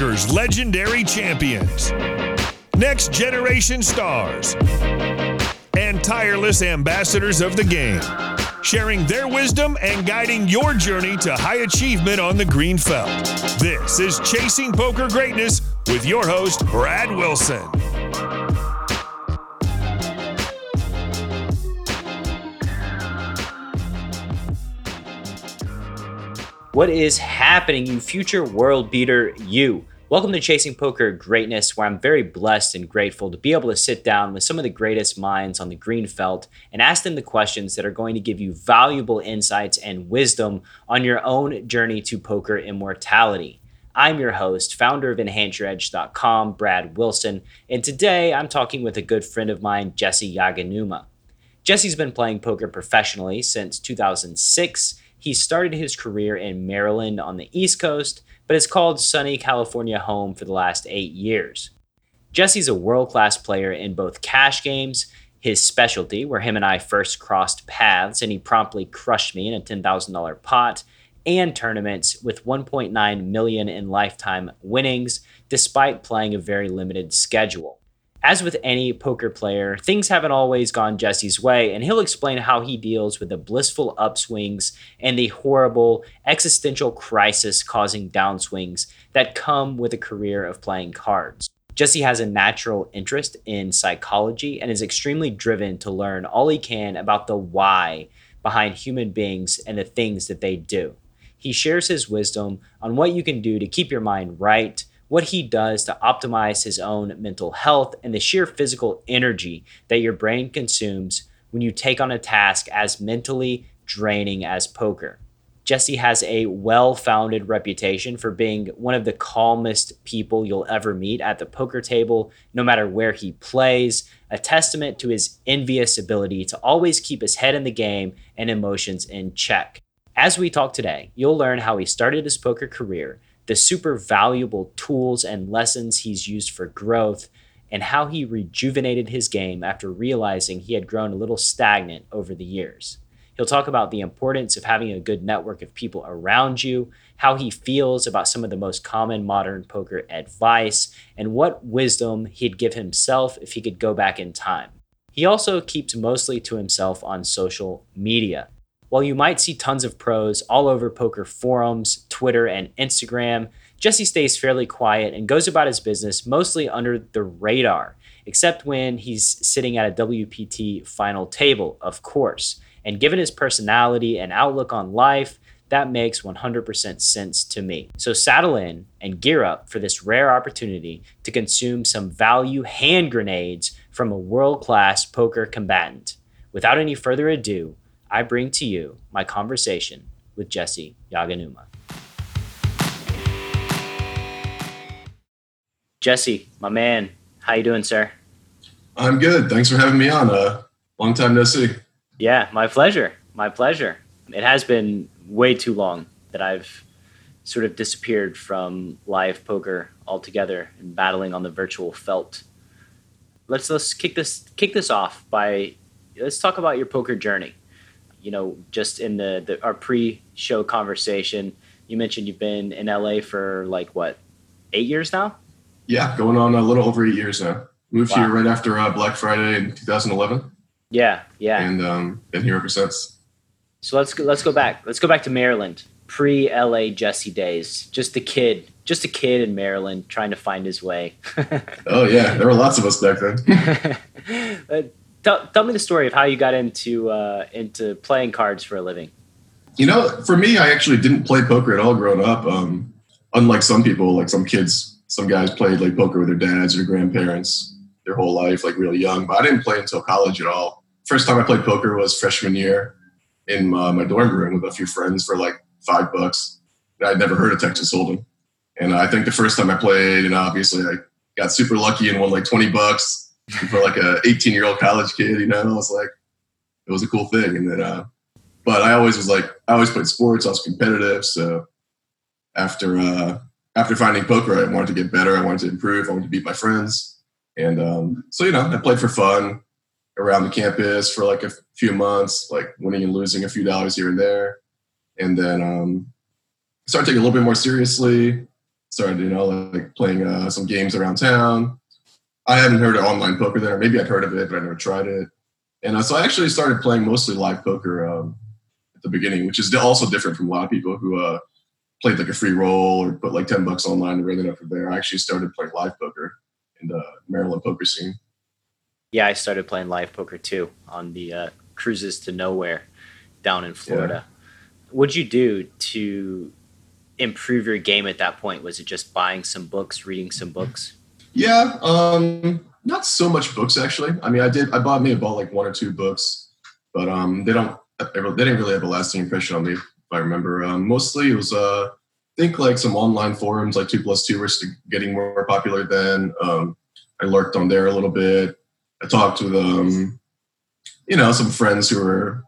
poker's legendary champions, next generation stars, and tireless ambassadors of the game, sharing their wisdom and guiding your journey to high achievement on the green felt. This is Chasing Poker Greatness with your host, Brad Wilson. What is happening, you future world beater, you? Welcome to Chasing Poker Greatness, where I'm very blessed and grateful to be able to sit down with some of the greatest minds on the green felt and ask them the questions that are going to give you valuable insights and wisdom on your own journey to poker immortality. I'm your host, founder of EnhanceYourEdge.com, Brad Wilson, and today I'm talking with a good friend of mine, Jesse Yaganuma. Jesse's been playing poker professionally since 2006. He started his career in Maryland on the East Coast, but has called sunny California home for the last 8 years. Jesse's a world-class player in both cash games, his specialty, where him and I first crossed paths and he promptly crushed me in a $10,000 pot, and tournaments with $1.9 million in lifetime winnings, despite playing a very limited schedule. As with any poker player, things haven't always gone Jesse's way, and he'll explain how he deals with the blissful upswings and the horrible existential crisis causing downswings that come with a career of playing cards. Jesse has a natural interest in psychology and is extremely driven to learn all he can about the why behind human beings and the things that they do. He shares his wisdom on what you can do to keep your mind right, what he does to optimize his own mental health, and the sheer physical energy that your brain consumes when you take on a task as mentally draining as poker. Jesse has a well-founded reputation for being one of the calmest people you'll ever meet at the poker table, no matter where he plays, a testament to his envious ability to always keep his head in the game and emotions in check. As we talk today, you'll learn how he started his poker career, the super valuable tools and lessons he's used for growth, and how he rejuvenated his game after realizing he had grown a little stagnant over the years. He'll talk about the importance of having a good network of people around you, how he feels about some of the most common modern poker advice, and what wisdom he'd give himself if he could go back in time. He also keeps mostly to himself on social media. While you might see tons of pros all over poker forums, Twitter, and Instagram, Jesse stays fairly quiet and goes about his business mostly under the radar, except when he's sitting at a WPT final table, of course. And given his personality and outlook on life, that makes 100% sense to me. So saddle in and gear up for this rare opportunity to consume some value hand grenades from a world-class poker combatant. Without any further ado, I bring to you my conversation with Jesse Yaganuma. Jesse, my man, how you doing, sir? I'm good. Thanks for having me on. Long time no see. Yeah, my pleasure. My pleasure. It has been way too long that I've sort of disappeared from live poker altogether and battling on the virtual felt. Let's kick this off by let's talk about your poker journey. You know, just in our pre-show conversation, you mentioned you've been in LA for like, what, 8 years now? Yeah, going on a little over 8 years now. Moved here right after Black Friday in 2011. Yeah. And been here ever since. So let's go back. Let's go back to Maryland, pre-LA Jesse days. Just a kid in Maryland trying to find his way. Oh, yeah. There were lots of us back then. Tell me the story of how you got into playing cards for a living. You know, for me, I actually didn't play poker at all growing up. Unlike some people, like some kids, some guys played like poker with their dads or grandparents their whole life, like really young. But I didn't play until college at all. First time I played poker was freshman year in my dorm room with a few friends for like $5. I'd never heard of Texas Hold'em. And I think the first time I played, and obviously I got super lucky and won like $20. For like a 18-year-old college kid, you know, I was like, it was a cool thing. And then, but I always played sports. I was competitive. So after finding poker, I wanted to get better. I wanted to improve. I wanted to beat my friends. And so, you know, I played for fun around the campus for like a few months, like winning and losing a few dollars here and there. And then started taking it a little bit more seriously. started, like playing some games around town. I haven't heard of online poker there. Maybe I've heard of it, but I never tried it. And so I actually started playing mostly live poker at the beginning, which is also different from a lot of people who played like a free roll or put like $10 online and ran it up from there. I actually started playing live poker in the Maryland poker scene. Yeah, I started playing live poker too on the cruises to nowhere down in Florida. Yeah. What'd you do to improve your game at that point? Was it just buying some books, reading some books? Yeah, not so much books actually. I mean, I bought like one or two books, but they didn't really have a lasting impression on me, if I remember. Mostly it was I think like some online forums, like 2+2 were getting more popular then. I lurked on there a little bit. I talked with some friends who were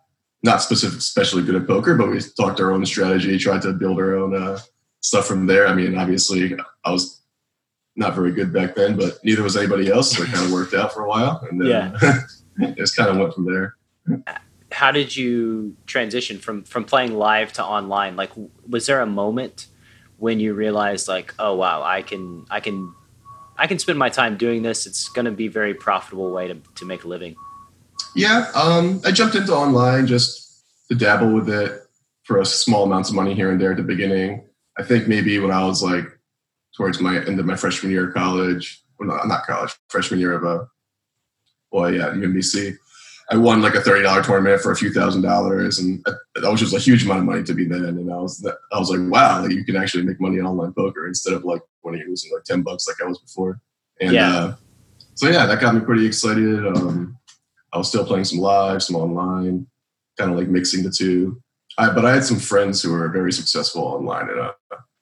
not especially good at poker, but we talked our own strategy, tried to build our own stuff from there. I mean, obviously I was not very good back then, but neither was anybody else. So it kind of worked out for a while. And then it just kind of went from there. How did you transition from playing live to online? Like, was there a moment when you realized like, oh wow, I can spend my time doing this. It's going to be a very profitable way to make a living. Yeah, I jumped into online just to dabble with it for a small amounts of money here and there at the beginning. I think maybe when I was like towards my end of my freshman year of college, freshman year of UMBC, I won like a $30 tournament for a few $1,000, and that was just a huge amount of money to me then. And I was like, wow, like you can actually make money in online poker instead of like when you're losing like $10 like I was before. And that got me pretty excited. I was still playing some live, some online, kind of like mixing the two. But I had some friends who were very successful online, and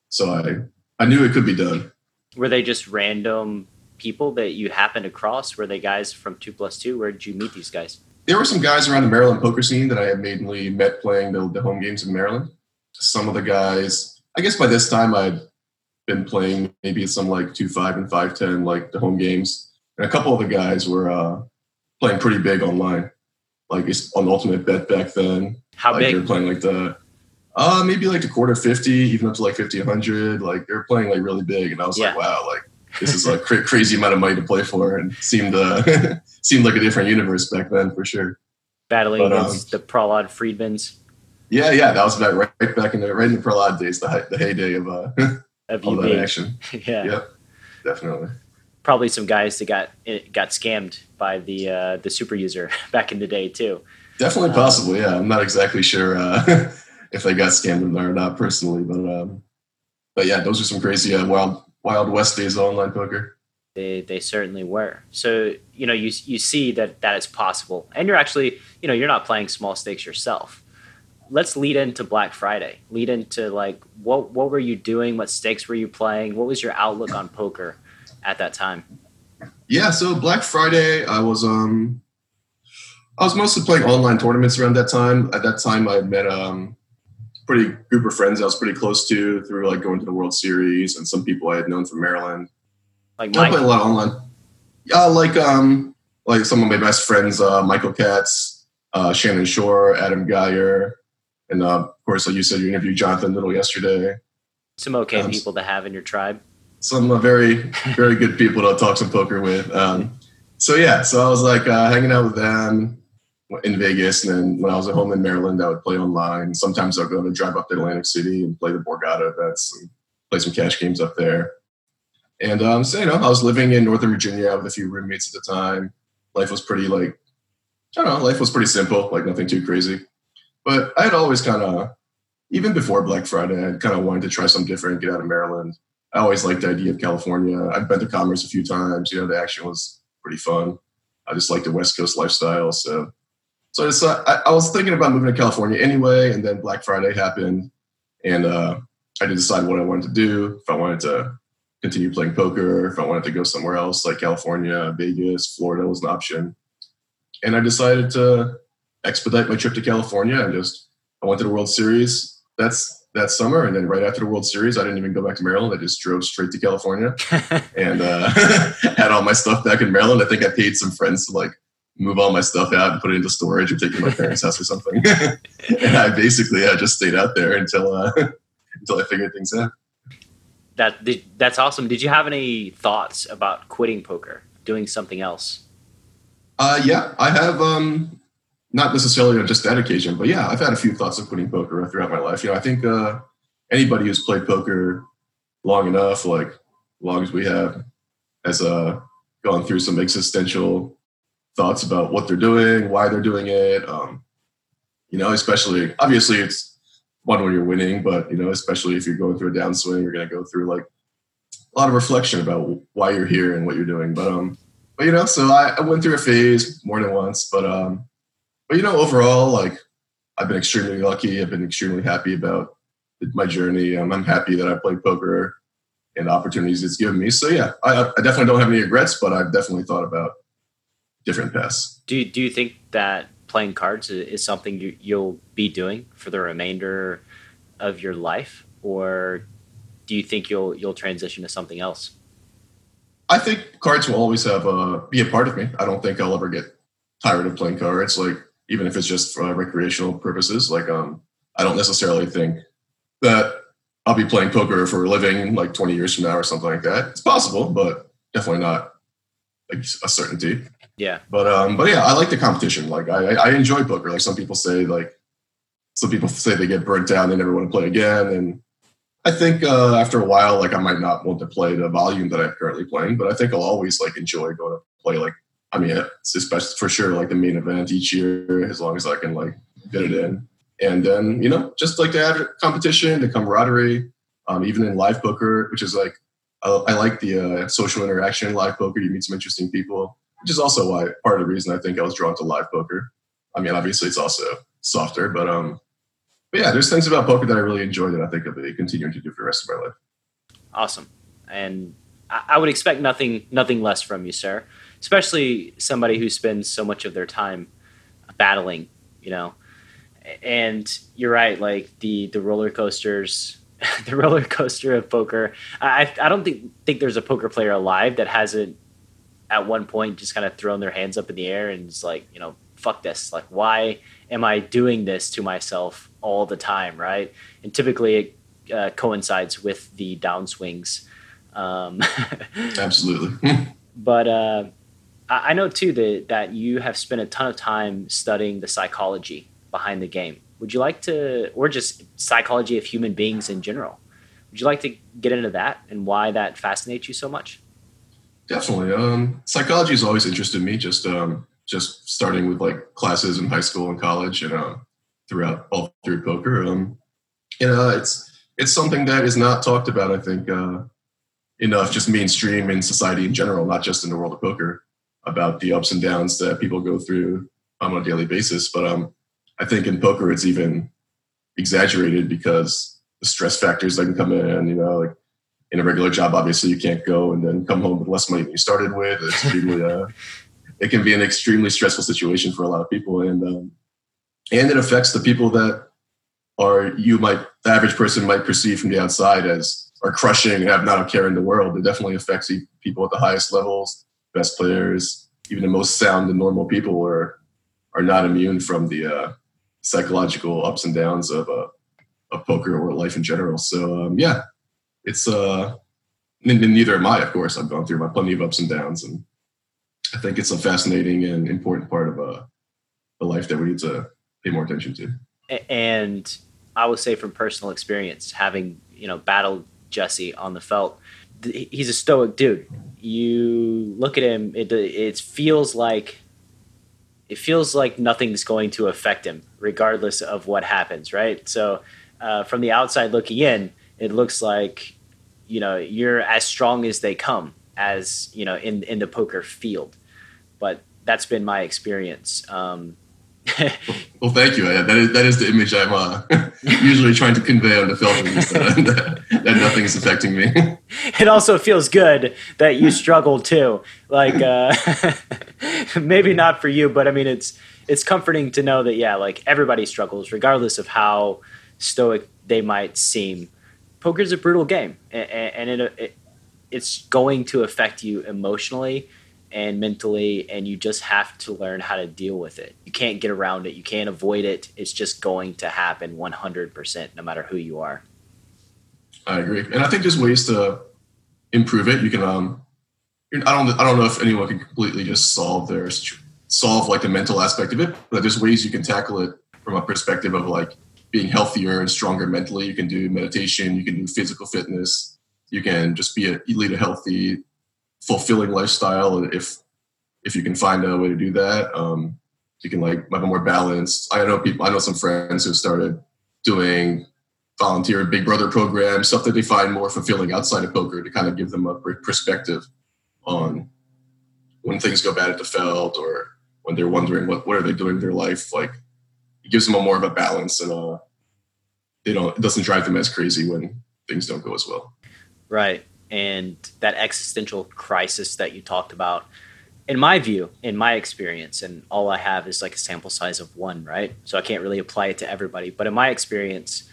so I knew it could be done. Were they just random people that you happened across? Were they guys from 2+2? Where did you meet these guys? There were some guys around the Maryland poker scene that I had mainly met playing the home games in Maryland. Some of the guys, I guess by this time I'd been playing maybe some like 2-5 and 5-10, like the home games. And a couple of the guys were playing pretty big online, like it's on Ultimate Bet back then. How big? They were playing like the, maybe like the quarter 50, even up to like 50, 100. Like they were playing like really big, and I was like, wow, like this is like crazy amount of money to play for, and seemed like a different universe back then for sure. Battling against the Prahlad Friedmans. Yeah, that was about right back in the Prahlad days, the heyday of all that action. Yeah, definitely. Probably some guys that got scammed by the super user back in the day too. Definitely possible. Yeah. I'm not exactly sure if they got scammed or not personally, but yeah, those are some crazy wild west days of online poker. They certainly were. So, you see that it's possible, and you're actually, you're not playing small stakes yourself. Let's lead into Black Friday, lead into like, what were you doing? What stakes were you playing? What was your outlook on poker at that time? Yeah, so Black Friday, I was mostly playing online tournaments around that time. At that time, I met pretty group of friends I was pretty close to through like going to the World Series, and some people I had known from Maryland. Like I played a lot online. Yeah, like some of my best friends, Michael Katz, Shannon Shore, Adam Geyer, and of course, like you said, you interviewed Jonathan Little yesterday. Some okay people to have in your tribe. Some very, very good people to talk some poker with. So I was like hanging out with them in Vegas. And then when I was at home in Maryland, I would play online. Sometimes I'll go to drive up to Atlantic City and play the Borgata events and play some cash games up there. And I was living in Northern Virginia with a few roommates at the time. Life was pretty life was pretty simple, like nothing too crazy. But I had always kind of, even before Black Friday, I kind of wanted to try something different, get out of Maryland. I always liked the idea of California. I've been to Commerce a few times. The action was pretty fun. I just liked the West Coast lifestyle. So I was thinking about moving to California anyway, and then Black Friday happened, and I did decide what I wanted to do, if I wanted to continue playing poker, if I wanted to go somewhere else, like California, Vegas, Florida was an option. And I decided to expedite my trip to California, and I went to the World Series. That's that summer, and then right after the World Series, I didn't even go back to Maryland. I just drove straight to California and had all my stuff back in Maryland. I think I paid some friends to like move all my stuff out and put it into storage or take it to my parents' house or something. And I just stayed out there until I figured things out. That's awesome. Did you have any thoughts about quitting poker, doing something else? Yeah, I have, not necessarily on just that occasion, but yeah, I've had a few thoughts of quitting poker throughout my life. You know, I think anybody who's played poker long enough, like long as we have, has gone through some existential thoughts about what they're doing, why they're doing it. You know, especially, obviously it's fun when you're winning, but, you know, especially if you're going through a downswing, you're going to go through like a lot of reflection about why you're here and what you're doing. But you know, so I went through a phase more than once, but you know, overall, like I've been extremely lucky. I've been extremely happy about my journey. I'm happy that I played poker and the opportunities it's given me. So yeah, I definitely don't have any regrets, but I've definitely thought about different paths. Do you think that playing cards is something you'll be doing for the remainder of your life, or do you think you'll transition to something else? I think cards will always have be a part of me. I don't think I'll ever get tired of playing cards, like even if it's just for recreational purposes. Like I don't necessarily think that I'll be playing poker for a living like 20 years from now or something like that. It's possible, but definitely not like a certainty. Yeah. But yeah, I like the competition. Like I enjoy poker. Like some people say they get burnt down, they never want to play again, and I think after a while, like I might not want to play the volume that I'm currently playing, but I think I'll always like enjoy going to play. Like, I mean, especially for sure, like the main event each year, as long as I can like fit it in. And then, you know, just like the competition, the camaraderie, even in live poker, which is like, I like the social interaction in live poker. You meet some interesting people, which is also why part of the reason I think I was drawn to live poker. I mean, obviously it's also softer, but yeah, there's things about poker that I really enjoy that I think I'll be continuing to do for the rest of my life. Awesome. And I would expect nothing less from you, sir, especially somebody who spends so much of their time battling, you know. And you're right, like the roller coasters, the roller coaster of poker. I don't think there's a poker player alive that hasn't at one point just kind of thrown their hands up in the air and is like, you know, fuck this. Like, why am I doing this to myself all the time, right? And typically it coincides with the downswings. Absolutely. But I know too that you have spent a ton of time studying the psychology behind the game. Would you like to, or just psychology of human beings in general, would you like to get into that and why that fascinates you so much? Definitely. Psychology has always interested me, just starting with like classes in high school and college and all through poker. It's something that is not talked about, I think, enough, just mainstream in society in general, not just in the world of poker, about the ups and downs that people go through on a daily basis. But I think in poker, it's even exaggerated because the stress factors that can come in, you know, like in a regular job, obviously you can't go and then come home with less money than you started with. It can be an extremely stressful situation for a lot of people. And it affects the people that the average person might perceive from the outside as are crushing and have not a care in the world. It definitely affects people at the highest levels, best players, even the most sound and normal people are not immune from the psychological ups and downs of poker or life in general. So yeah, it's neither am I, of course. I've gone through my plenty of ups and downs, and I think it's a fascinating and important part of the life that we need to pay more attention to. And I would say from personal experience, having, you know, battled Jesse on the felt, he's a stoic dude. You look at him, it feels like nothing's going to affect him regardless of what happens, right? So from the outside looking in, it looks like, you know, you're as strong as they come, as, you know, in the poker field. But that's been my experience. Well, thank you. That is the image I'm usually trying to convey on the film, that nothing is affecting me. It also feels good that you struggle too. Like, maybe not for you, but I mean, it's comforting to know that, yeah, like everybody struggles regardless of how stoic they might seem. Poker is a brutal game, and it's going to affect you emotionally and mentally, and you just have to learn how to deal with it. You can't get around it. You can't avoid it. It's just going to happen 100%, no matter who you are. I agree. And I think there's ways to improve it. You can, I don't know if anyone can completely just solve like the mental aspect of it, but there's ways you can tackle it from a perspective of like being healthier and stronger mentally. You can do meditation, you can do physical fitness, you can just lead a healthy, fulfilling lifestyle. If you can find a way to do that, you can like have a more balanced. I know some friends who started doing volunteer Big Brother programs, stuff that they find more fulfilling outside of poker to kind of give them a perspective on when things go bad at the Feld or when they're wondering what are they doing in their life. Like it gives them a more of a balance and it doesn't drive them as crazy when things don't go as well. Right. And that existential crisis that you talked about, in my view, in my experience, and all I have is like a sample size of one, right? So I can't really apply it to everybody. But in my experience,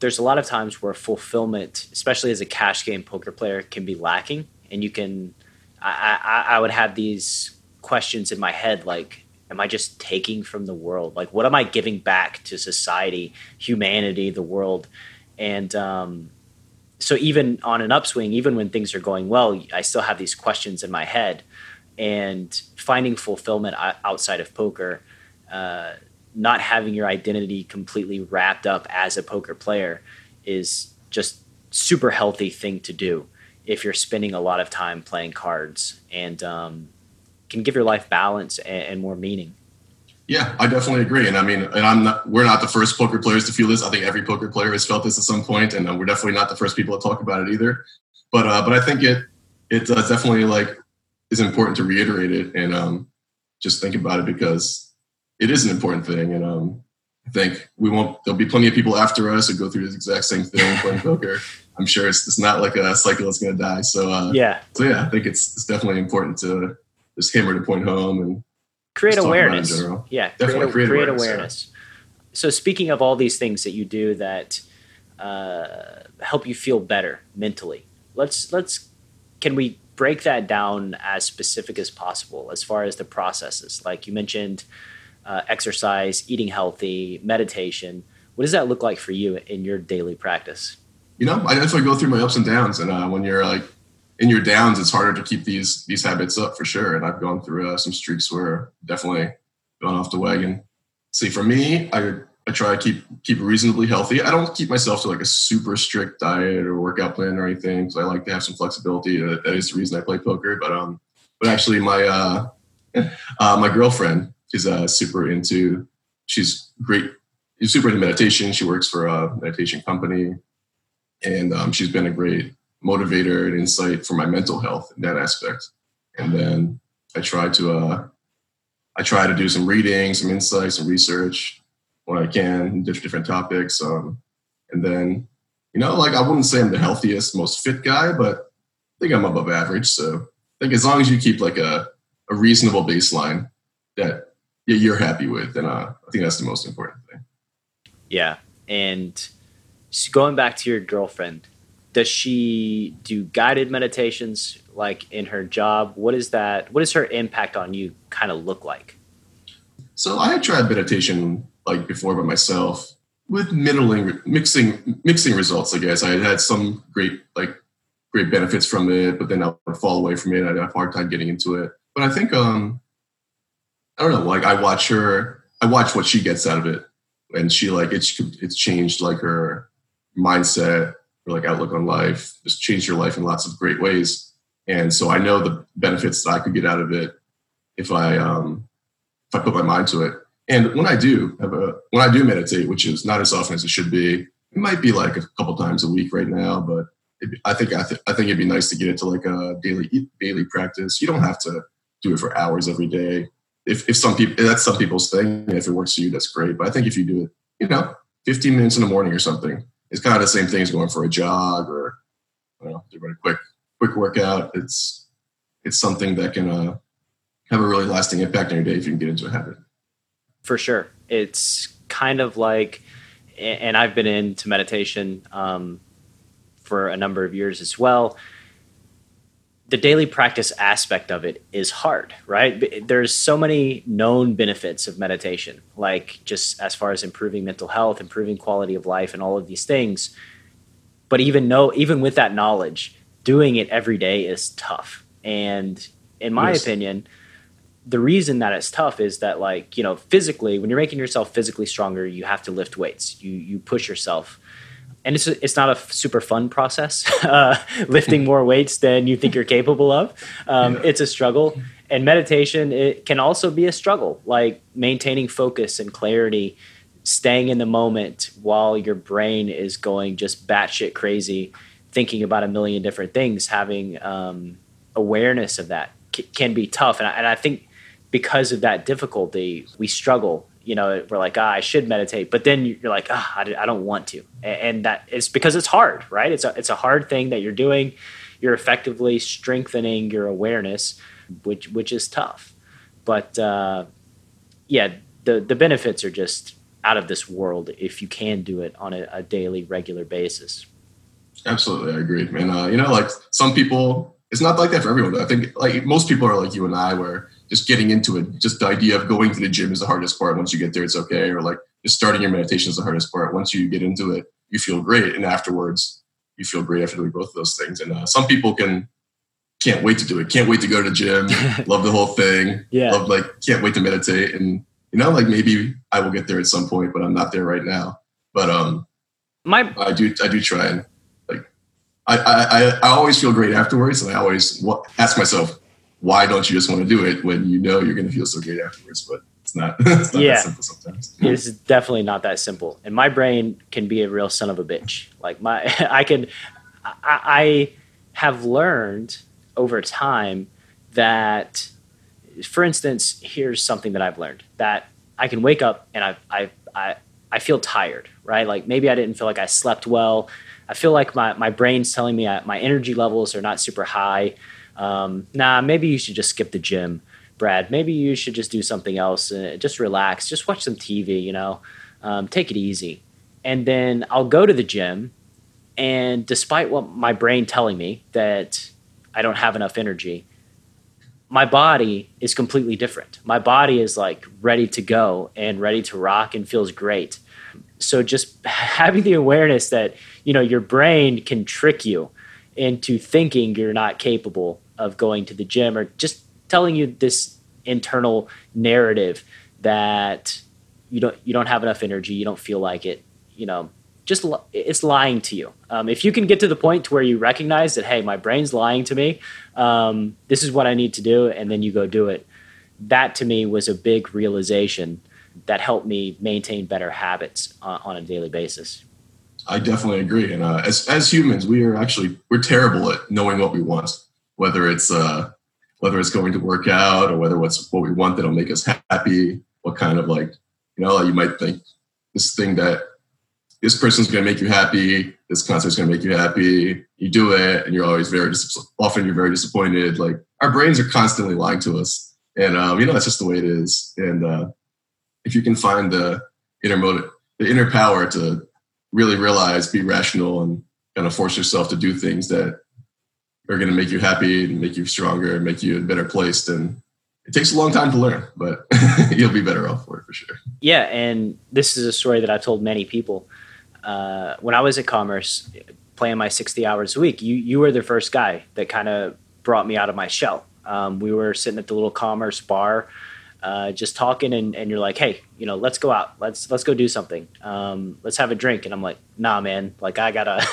there's a lot of times where fulfillment, especially as a cash game poker player, can be lacking. And you can, I would have these questions in my head, like, am I just taking from the world? Like, what am I giving back to society, humanity, the world? And so even on an upswing, even when things are going well, I still have these questions in my head. And finding fulfillment outside of poker, not having your identity completely wrapped up as a poker player is just super healthy thing to do if you're spending a lot of time playing cards, and can give your life balance and more meaning. Yeah, I definitely agree. And I mean, and we're not the first poker players to feel this. I think every poker player has felt this at some point, and we're definitely not the first people to talk about it either. But I think it definitely like is important to reiterate it and just think about it, because it is an important thing. And I think there'll be plenty of people after us who go through the exact same thing playing poker. I'm sure it's not like a cycle that's going to die. So yeah, I think it's definitely important to just hammer the point home and create awareness. Yeah, definitely create awareness. So speaking of all these things that you do that help you feel better mentally, can we break that down as specific as possible as far as the processes? Like you mentioned, exercise, eating healthy, meditation. What does that look like for you in your daily practice? You know, I definitely go through my ups and downs, and when you're like in your downs, it's harder to keep these habits up for sure. And I've gone through some streaks where I've definitely gone off the wagon. See, for me, I try to keep reasonably healthy. I don't keep myself to like a super strict diet or workout plan or anything, because I like to have some flexibility. That is the reason I play poker. But actually, my my girlfriend is she's super into meditation. She works for a meditation company, and she's been a great motivator and insight for my mental health in that aspect. And then I try to do some reading, some insights, some research when I can, different topics. And then, you know, like I wouldn't say I'm the healthiest, most fit guy, but I think I'm above average. So I think as long as you keep like a reasonable baseline that you're happy with, and I think that's the most important thing. Yeah. And so going back to your girlfriend, does she do guided meditations like in her job? What is her impact on you kind of look like? So I had tried meditation like before by myself with mixing results, I guess. I had some great benefits from it, but then I would fall away from it. I'd have a hard time getting into it. But I think, I don't know, like I watch what she gets out of it, and she like, it's changed like her mindset, or like outlook on life, just changed her life in lots of great ways. And so I know the benefits that I could get out of it if I put my mind to it. And when I do meditate, which is not as often as it should be, it might be like a couple times a week right now, but I think it'd be nice to get it to like a daily practice. You don't have to do it for hours every day. If some people, that's some people's thing. If it works for you, that's great. But I think if you do it, you know, 15 minutes in the morning or something, it's kind of the same thing as going for a jog or, you know, doing a quick workout. It's something that can have a really lasting impact on your day if you can get into a habit. For sure. It's kind of like, and I've been into meditation for a number of years as well. The daily practice aspect of it is hard, right? There's so many known benefits of meditation, like just as far as improving mental health, improving quality of life, and all of these things. But even with that knowledge, doing it every day is tough. And in my opinion, the reason that it's tough is that, like, you know, physically, when you're making yourself physically stronger, you have to lift weights. You push yourself. And it's not a super fun process, lifting more weights than you think you're capable of. It's a struggle. And meditation, it can also be a struggle, like maintaining focus and clarity, staying in the moment while your brain is going just batshit crazy, thinking about a million different things. Having awareness of that can be tough. And I think because of that difficulty, we struggle. You know, we're like, I should meditate. But then you're like, I don't want to. And that it's because it's hard, right? It's a hard thing that you're doing. You're effectively strengthening your awareness, which is tough. But the benefits are just out of this world if you can do it on a daily, regular basis. Absolutely. I agree, man. Like some people, it's not like that for everyone. I think like most people are like you and I, where just getting into it, just the idea of going to the gym is the hardest part. Once you get there, it's okay. Or like just starting your meditation is the hardest part. Once you get into it, you feel great. And afterwards, you feel great after doing both of those things. And some people can't wait to do it. Can't wait to go to the gym. Love the whole thing. Yeah. Love like, can't wait to meditate. And, like maybe I will get there at some point, but I'm not there right now. But I do try and like, I always feel great afterwards. And I always ask myself, why don't you just want to do it when you know you're going to feel so great afterwards? But it's not that simple sometimes. It's definitely not that simple. And my brain can be a real son of a bitch. Like I have learned over time that, for instance, here's something that I've learned, that I can wake up and I feel tired, right? Like maybe I didn't feel like I slept well. I feel like my brain's telling me my energy levels are not super high. Maybe you should just skip the gym, Brad. Maybe you should just do something else. Just relax. Just watch some TV, take it easy. And then I'll go to the gym. And despite what my brain telling me that I don't have enough energy, my body is completely different. My body is like ready to go and ready to rock and feels great. So just having the awareness that, your brain can trick you into thinking you're not capable of going to the gym, or just telling you this internal narrative that you don't have enough energy, you don't feel like it, just it's lying to you. If you can get to the point to where you recognize that, hey, my brain's lying to me, this is what I need to do, and then you go do it. That to me was a big realization that helped me maintain better habits on a daily basis. I definitely agree. And as humans, we're terrible at knowing what we want, whether it's going to work out, or whether it's what we want that'll make us happy. What kind of you might think this thing that this person's going to make you happy, this concert's going to make you happy. You do it, and you're always very disappointed. Like our brains are constantly lying to us, and that's just the way it is. And if you can find the inner power to really realize, be rational, and kind of force yourself to do things that are going to make you happy and make you stronger and make you a better place, then it takes a long time to learn, but you'll be better off for it for sure. Yeah. And this is a story that I've told many people. When I was at Commerce playing my 60 hours a week, you were the first guy that kind of brought me out of my shell. We were sitting at the little Commerce bar, just talking, and you're like, hey, let's go out. Let's go do something. Let's have a drink. And I'm like, nah, man, like I gotta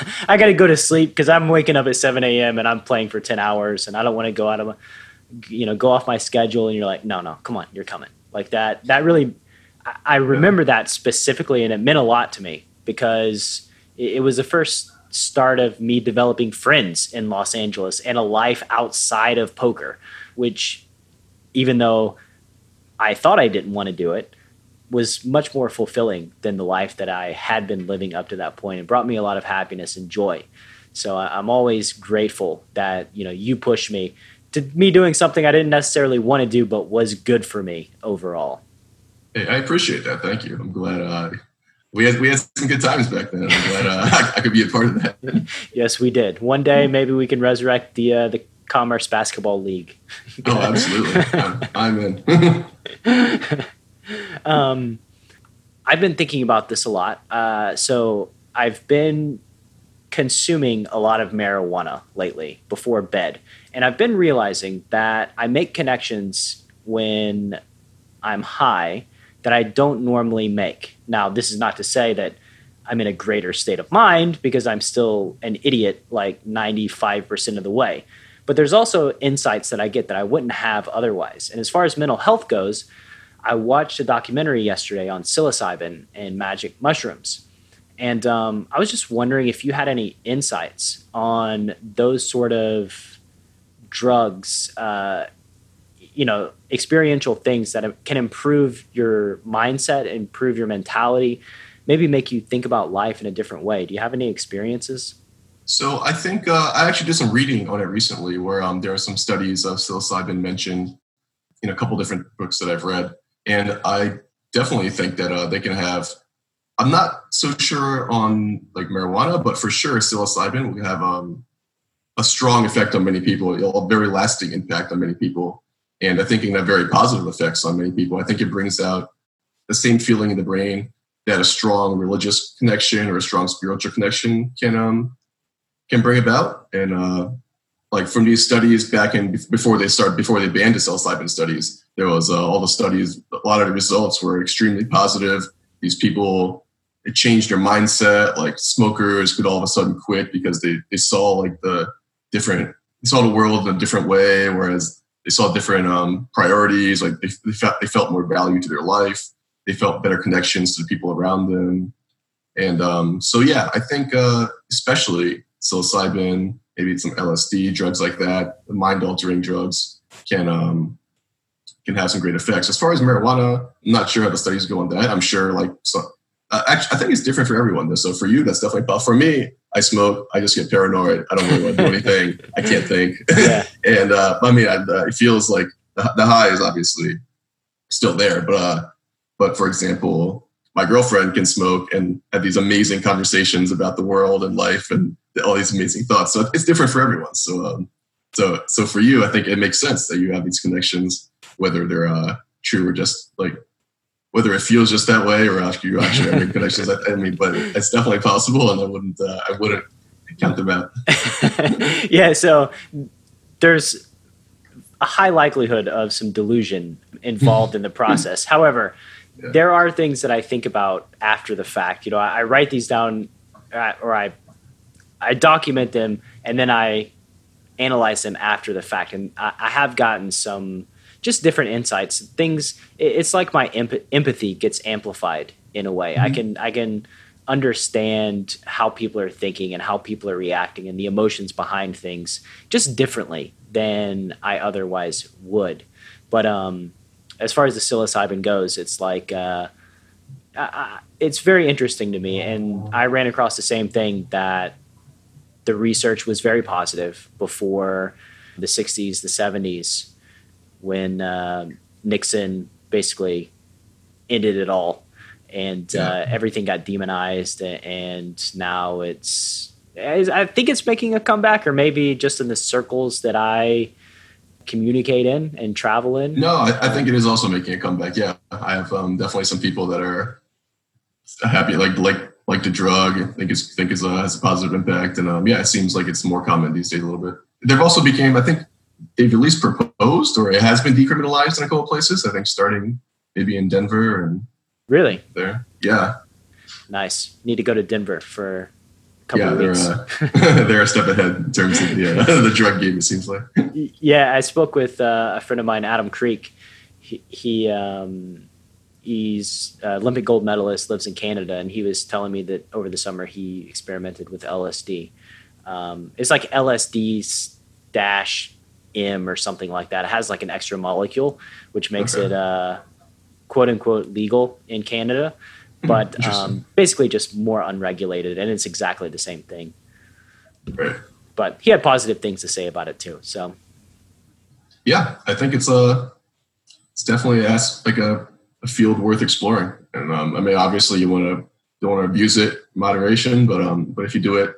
go to sleep, because I'm waking up at 7 a.m. and I'm playing for 10 hours and I don't want to go off my schedule. And you're like, no, come on, you're coming. Like that really, I remember that specifically. And it meant a lot to me, because it was the first start of me developing friends in Los Angeles and a life outside of poker, which, even though I thought I didn't want to do it, was much more fulfilling than the life that I had been living up to that point, and brought me a lot of happiness and joy. So I'm always grateful that, you pushed me to me doing something I didn't necessarily want to do, but was good for me overall. Hey, I appreciate that. Thank you. I'm glad we had some good times back then. I'm glad I could be a part of that. Yes, we did. One day, maybe we can resurrect the Commerce Basketball League. Oh, absolutely. I'm in. I've been thinking about this a lot. So I've been consuming a lot of marijuana lately before bed. And I've been realizing that I make connections when I'm high that I don't normally make. Now, this is not to say that I'm in a greater state of mind, because I'm still an idiot like 95% of the way. But there's also insights that I get that I wouldn't have otherwise. And as far as mental health goes, I watched a documentary yesterday on psilocybin and magic mushrooms. And I was just wondering if you had any insights on those sort of drugs, experiential things that can improve your mindset, improve your mentality, maybe make you think about life in a different way. Do you have any experiences? So I think I actually did some reading on it recently where there are some studies of psilocybin mentioned in a couple different books that I've read. And I definitely think that they can have, I'm not so sure on like marijuana, but for sure psilocybin will have a strong effect on many people, a very lasting impact on many people. And I think it can have very positive effects on many people. I think it brings out the same feeling in the brain that a strong religious connection or a strong spiritual connection can bring about. And like from these studies back in before they banned the psilocybin studies, there was all the studies. A lot of the results were extremely positive. These people, it changed their mindset. Like smokers could all of a sudden quit because they saw like they saw the world in a different way. Whereas they saw different priorities. Like they felt more value to their life. They felt better connections to the people around them. And so, yeah, I think especially psilocybin, maybe some LSD, drugs like that, mind-altering drugs can have some great effects. As far as marijuana, I'm not sure how the studies go on that. I'm sure I think it's different for everyone, though. So for you, that's definitely, but for me, I smoke, I just get paranoid. I don't really want to do anything. I can't think. Yeah. And it feels like the high is obviously still there, but for example, my girlfriend can smoke and have these amazing conversations about the world and life and all these amazing thoughts. So it's different for everyone. So, so for you, I think it makes sense that you have these connections, whether they're true or just like whether it feels just that way or after you actually have connections. But it's definitely possible, and I wouldn't count them out. Yeah. So there's a high likelihood of some delusion involved in the process. However, yeah, there are things that I think about after the fact. You know, I write these down, or I document them, and then I analyze them after the fact. And I have gotten some just different insights. Things, it's like my empathy gets amplified in a way. Mm-hmm. I can understand how people are thinking and how people are reacting and the emotions behind things just differently than I otherwise would. But as far as the psilocybin goes, it's like it's very interesting to me. And I ran across the same thing, that the research was very positive before the 60s, the 70s, when Nixon basically ended it all. And everything got demonized. And now I think it's making a comeback, or maybe just in the circles that I communicate in and travel in. No, I think it is also making a comeback. Yeah, I have definitely some people that are happy, like the drug. I think has a positive impact, and it seems like it's more common these days a little bit. They've also became, I think they've at least proposed, or it has been decriminalized in a couple of places. I think starting maybe in Denver and really there, yeah. Nice. Need to go to Denver for a couple of weeks. They're a step ahead in terms of the drug game, it seems like. Yeah, I spoke with a friend of mine, Adam Creek. He's an Olympic gold medalist, lives in Canada, and he was telling me that over the summer he experimented with LSD. It's like LSD-M or something like that. It has like an extra molecule, which makes it quote-unquote legal in Canada, but basically just more unregulated, and it's exactly the same thing. Right. But he had positive things to say about it too. So, yeah, I think it's definitely a field worth exploring. And obviously you don't want to abuse it in moderation, but if you do it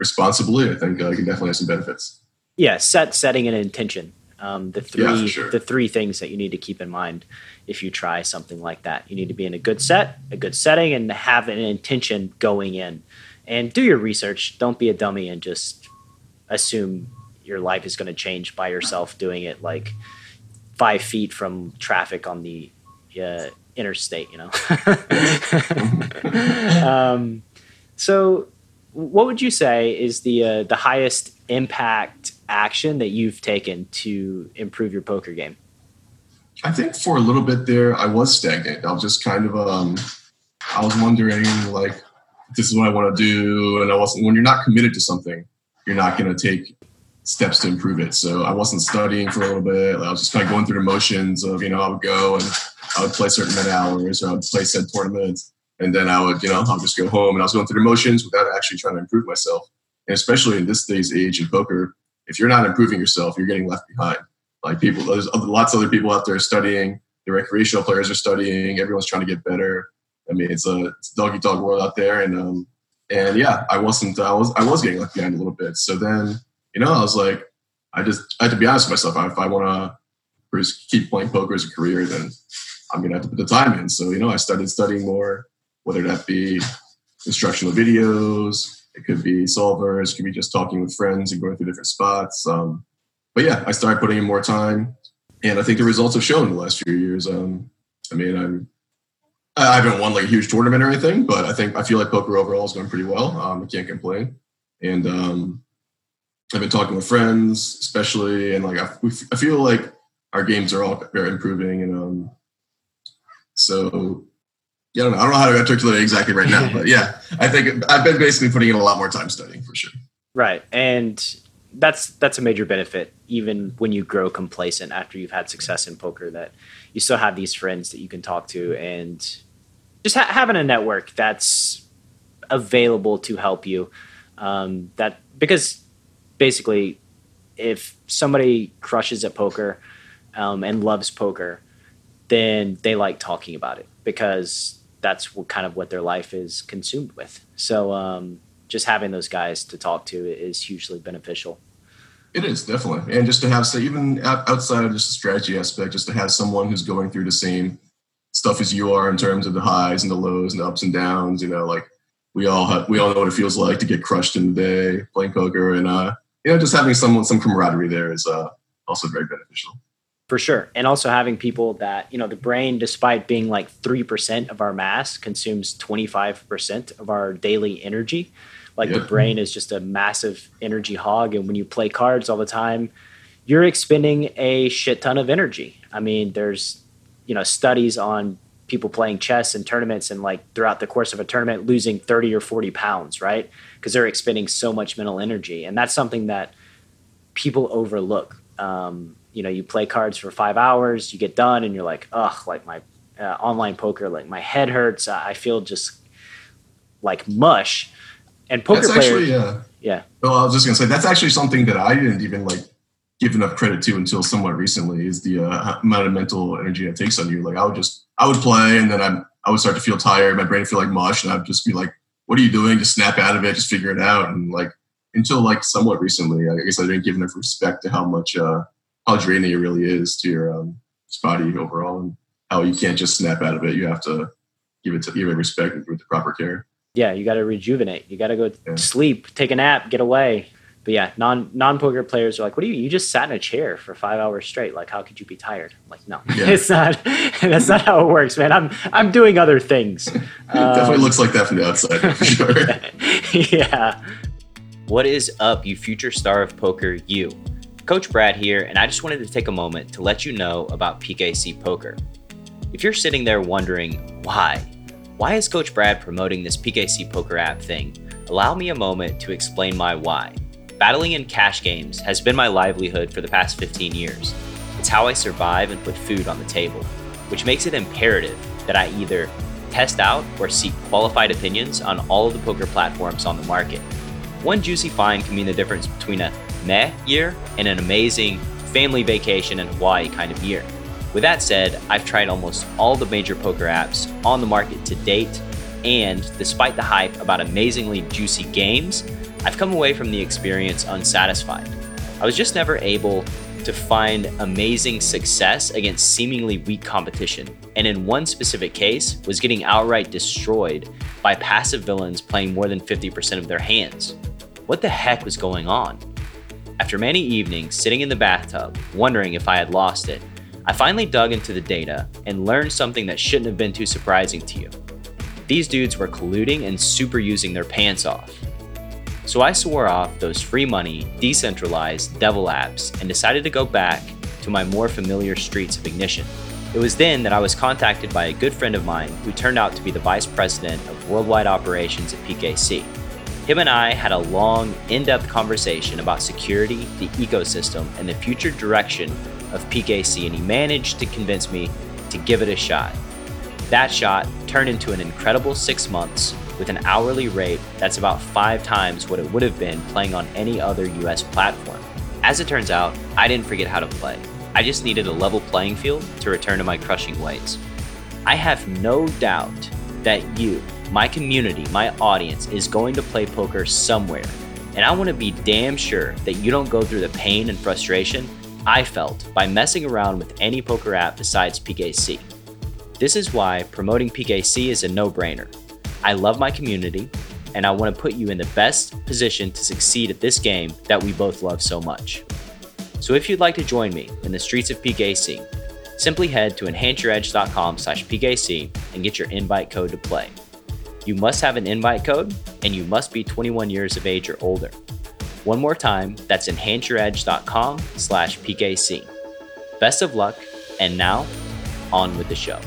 responsibly, I think you can definitely have some benefits. Yeah, setting an intention. The three things that you need to keep in mind if you try something like that. You need to be in a good setting, and have an intention going in. and do your research. Don't be a dummy and just assume your life is going to change by yourself doing it like 5 feet from traffic on the interstate, you know? So what would you say is the highest impact action that you've taken to improve your poker game? I think for a little bit there, I was stagnant. I was just kind of, I was wondering, like, this is what I want to do. And I wasn't, when you're not committed to something, you're not going to take steps to improve it. So I wasn't studying for a little bit. I was just kind of going through the motions of, you know, I would go and I would play certain amount of hours, or I would play said tournaments. And then I would, you know, I'll just go home, and I was going through the motions without actually trying to improve myself. And especially in this day's age in poker, if you're not improving yourself, you're getting left behind. Like people, there's lots of other people out there studying. The recreational players are studying. Everyone's trying to get better. I mean, it's a dog-eat-dog world out there. And yeah, I was getting left behind a little bit. So then, you know, I was like, I had to be honest with myself. If I want to keep playing poker as a career, then I'm going to have to put the time in. So, you know, I started studying more, whether that be instructional videos, it could be solvers, it could be just talking with friends and going through different spots. But yeah, I started putting in more time, and I think the results have shown in the last few years. I mean, I haven't won like a huge tournament or anything, but I feel like poker overall is going pretty well. I can't complain. And I've been talking with friends, especially, and like I feel like our games are all improving. And so yeah, I don't know how to articulate it exactly right now, but yeah, I think I've been basically putting in a lot more time studying for sure. Right, and that's a major benefit, even when you grow complacent after you've had success in poker, that you still have these friends that you can talk to, and just having a network that's available to help you. That because basically if somebody crushes at poker and loves poker, then they like talking about it because that's what their life is consumed with. So just having those guys to talk to is hugely beneficial. It is definitely. And just to have, say, even outside of just the strategy aspect, just to have someone who's going through the same stuff as you are in terms of the highs and the lows and the ups and downs, you know, like we all know what it feels like to get crushed in the day playing poker, and, you know, just having some camaraderie there is also very beneficial. For sure. And also having people that, you know, the brain, despite being like 3% of our mass, consumes 25% of our daily energy. Like yeah. The brain is just a massive energy hog. And when you play cards all the time, you're expending a shit ton of energy. I mean, there's, you know, studies on people playing chess in tournaments and like throughout the course of a tournament losing 30 or 40 pounds, right? Because they're expending so much mental energy. And that's something that people overlook. You know, you play cards for 5 hours, you get done, and you're like, ugh, like my online poker, like my head hurts. I feel just like mush. And poker players, yeah. Well, I was just gonna say that's actually something that I didn't even like give enough credit to until somewhat recently. Is the amount of mental energy it takes on you. Like I would play, and then I would start to feel tired. My brain would feel like mush, and I'd just be like, "What are you doing?" Just snap out of it, just figure it out. And like until like somewhat recently, I guess I didn't give enough respect to how much. How draining it really is to your body overall, and how you can't just snap out of it. You have to give it respect and with the proper care. Yeah, you got to rejuvenate. You got to go sleep, take a nap, get away. But yeah, non-poker players are like, what do you? You just sat in a chair for 5 hours straight. Like, how could you be tired? I'm like, no, It's not. That's not how it works, man. I'm doing other things. It definitely looks like that from the outside, for sure. Yeah. What is up, you future star of poker? You. Coach Brad here, and I just wanted to take a moment to let you know about PKC Poker. If you're sitting there wondering, why is Coach Brad promoting this PKC Poker app thing? Allow me a moment to explain my why. Battling in cash games has been my livelihood for the past 15 years. It's how I survive and put food on the table, which makes it imperative that I either test out or seek qualified opinions on all of the poker platforms on the market. One juicy find can mean the difference between a meh year and an amazing family vacation in Hawaii kind of year. With that said, I've tried almost all the major poker apps on the market to date, and despite the hype about amazingly juicy games, I've come away from the experience unsatisfied. I was just never able to find amazing success against seemingly weak competition, and in one specific case was getting outright destroyed by passive villains playing more than 50% of their hands. What the heck was going on? After many evenings sitting in the bathtub, wondering if I had lost it, I finally dug into the data and learned something that shouldn't have been too surprising to you. These dudes were colluding and super using their pants off. So I swore off those free money, decentralized devil apps and decided to go back to my more familiar streets of ignition. It was then that I was contacted by a good friend of mine who turned out to be the vice president of worldwide operations at PKC. Him and I had a long, in-depth conversation about security, the ecosystem, and the future direction of PKC, and he managed to convince me to give it a shot. That shot turned into an incredible 6 months with an hourly rate that's about 5 times what it would have been playing on any other US platform. As it turns out, I didn't forget how to play. I just needed a level playing field to return to my crushing weights. I have no doubt that you, my community, my audience is going to play poker somewhere. And I want to be damn sure that you don't go through the pain and frustration I felt by messing around with any poker app besides PKC. This is why promoting PKC is a no-brainer. I love my community, and I want to put you in the best position to succeed at this game that we both love so much. So if you'd like to join me in the streets of PKC, simply head to EnhanceYourEdge.com/PKC and get your invite code to play. You must have an invite code, and you must be 21 years of age or older. One more time, that's EnhanceYourEdge.com/PKC. Best of luck, and now, on with the show.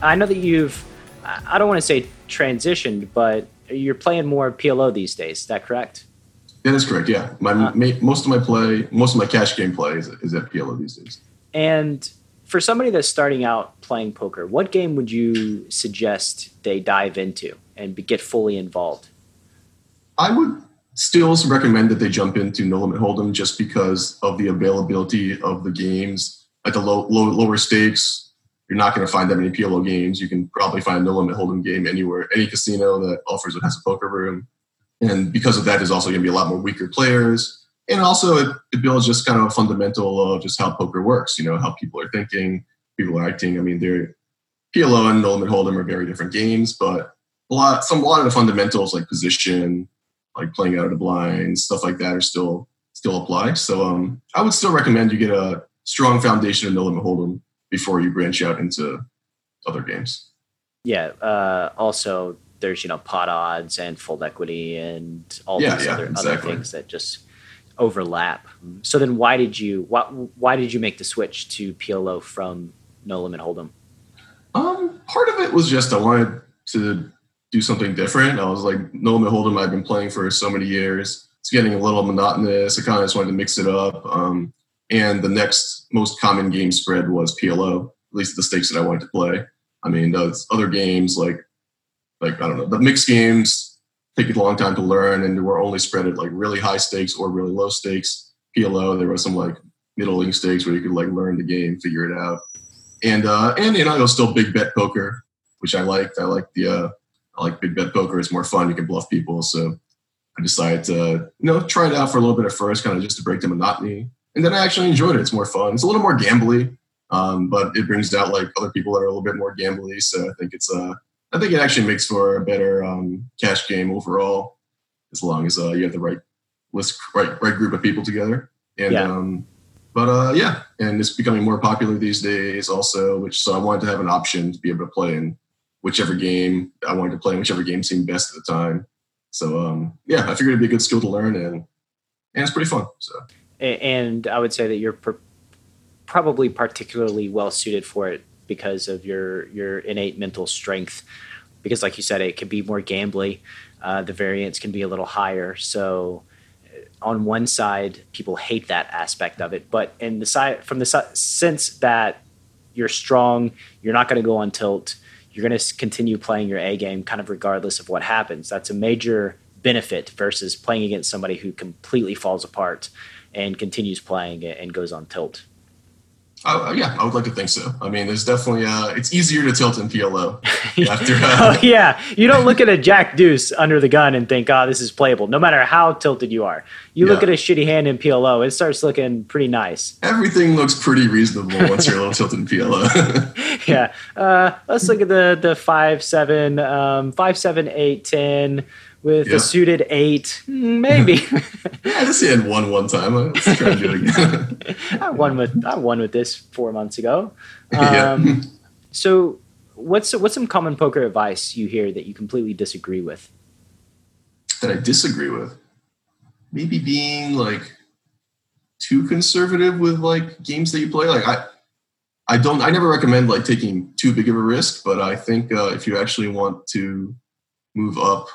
I know that you've, I don't want to say transitioned, but you're playing more PLO these days, is that correct? That is correct, yeah. Most of my cash game play is at PLO these days. And for somebody that's starting out playing poker, what game would you suggest they dive into and get fully involved? I would still recommend that they jump into No Limit Hold'em just because of the availability of the games. At the lower stakes, you're not going to find that many PLO games. You can probably find a No Limit Hold'em game anywhere, any casino that offers or has a poker room. And because of that, there's also going to be a lot more weaker players. And also, it builds just kind of a fundamental of just how poker works, you know, how people are thinking, people are acting. I mean, PLO and No Limit Hold'em are very different games, but a lot of the fundamentals like position, like playing out of the blind, stuff like that are still apply. So I would still recommend you get a strong foundation of No Limit Hold'em before you branch out into other games. Yeah. Also, there's, you know, pot odds and fold equity and all these other things that just overlap. So then why did you make the switch to PLO from No Limit Hold'em? Part of it was just I wanted to do something different. I was like, No Limit Hold'em I've been playing for so many years. It's getting a little monotonous. I kind of just wanted to mix it up. And the next most common game spread was PLO, at least the stakes that I wanted to play. I mean, those other games like I don't know, the mixed games take a long time to learn, and they were only spread at like really high stakes or really low stakes. PLO, there were some like middling stakes where you could like learn the game, figure it out, and I was still big bet poker, which I liked. I like big bet poker. It's more fun. You can bluff people. So I decided to try it out for a little bit at first, kind of just to break the monotony, and then I actually enjoyed it. It's more fun. It's a little more gambly, but it brings out like other people that are a little bit more gambly. So I think it's I think it actually makes for a better cash game overall, as long as you have the right group of people together. And and it's becoming more popular these days also. So I wanted to have an option to be able to play in whichever game I wanted to play, whichever game seemed best at the time. So I figured it'd be a good skill to learn, and it's pretty fun. So, and I would say that you're probably particularly well suited for it, because of your innate mental strength, because like you said, it can be more gambly. The variance can be a little higher. So on one side, people hate that aspect of it, but sense that you're strong, you're not going to go on tilt. You're going to continue playing your A game kind of regardless of what happens. That's a major benefit versus playing against somebody who completely falls apart and continues playing and goes on tilt. Yeah, I would like to think so. I mean, there's definitely it's easier to tilt in PLO. After, oh yeah, you don't look at a Jack Deuce under the gun and think, "Oh, this is playable." No matter how tilted you are, you look at a shitty hand in PLO, it starts looking pretty nice. Everything looks pretty reasonable once you're a little tilted in PLO. Yeah, let's look at the 5-7, 5-7, 8-10. With a suited 8, maybe. I just had one time. Let's try to do it again. I won with this 4 months ago. So, what's some common poker advice you hear that you completely disagree with? That I disagree with, maybe being like too conservative with like games that you play. Like I never recommend like taking too big of a risk. But I think if you actually want to move up,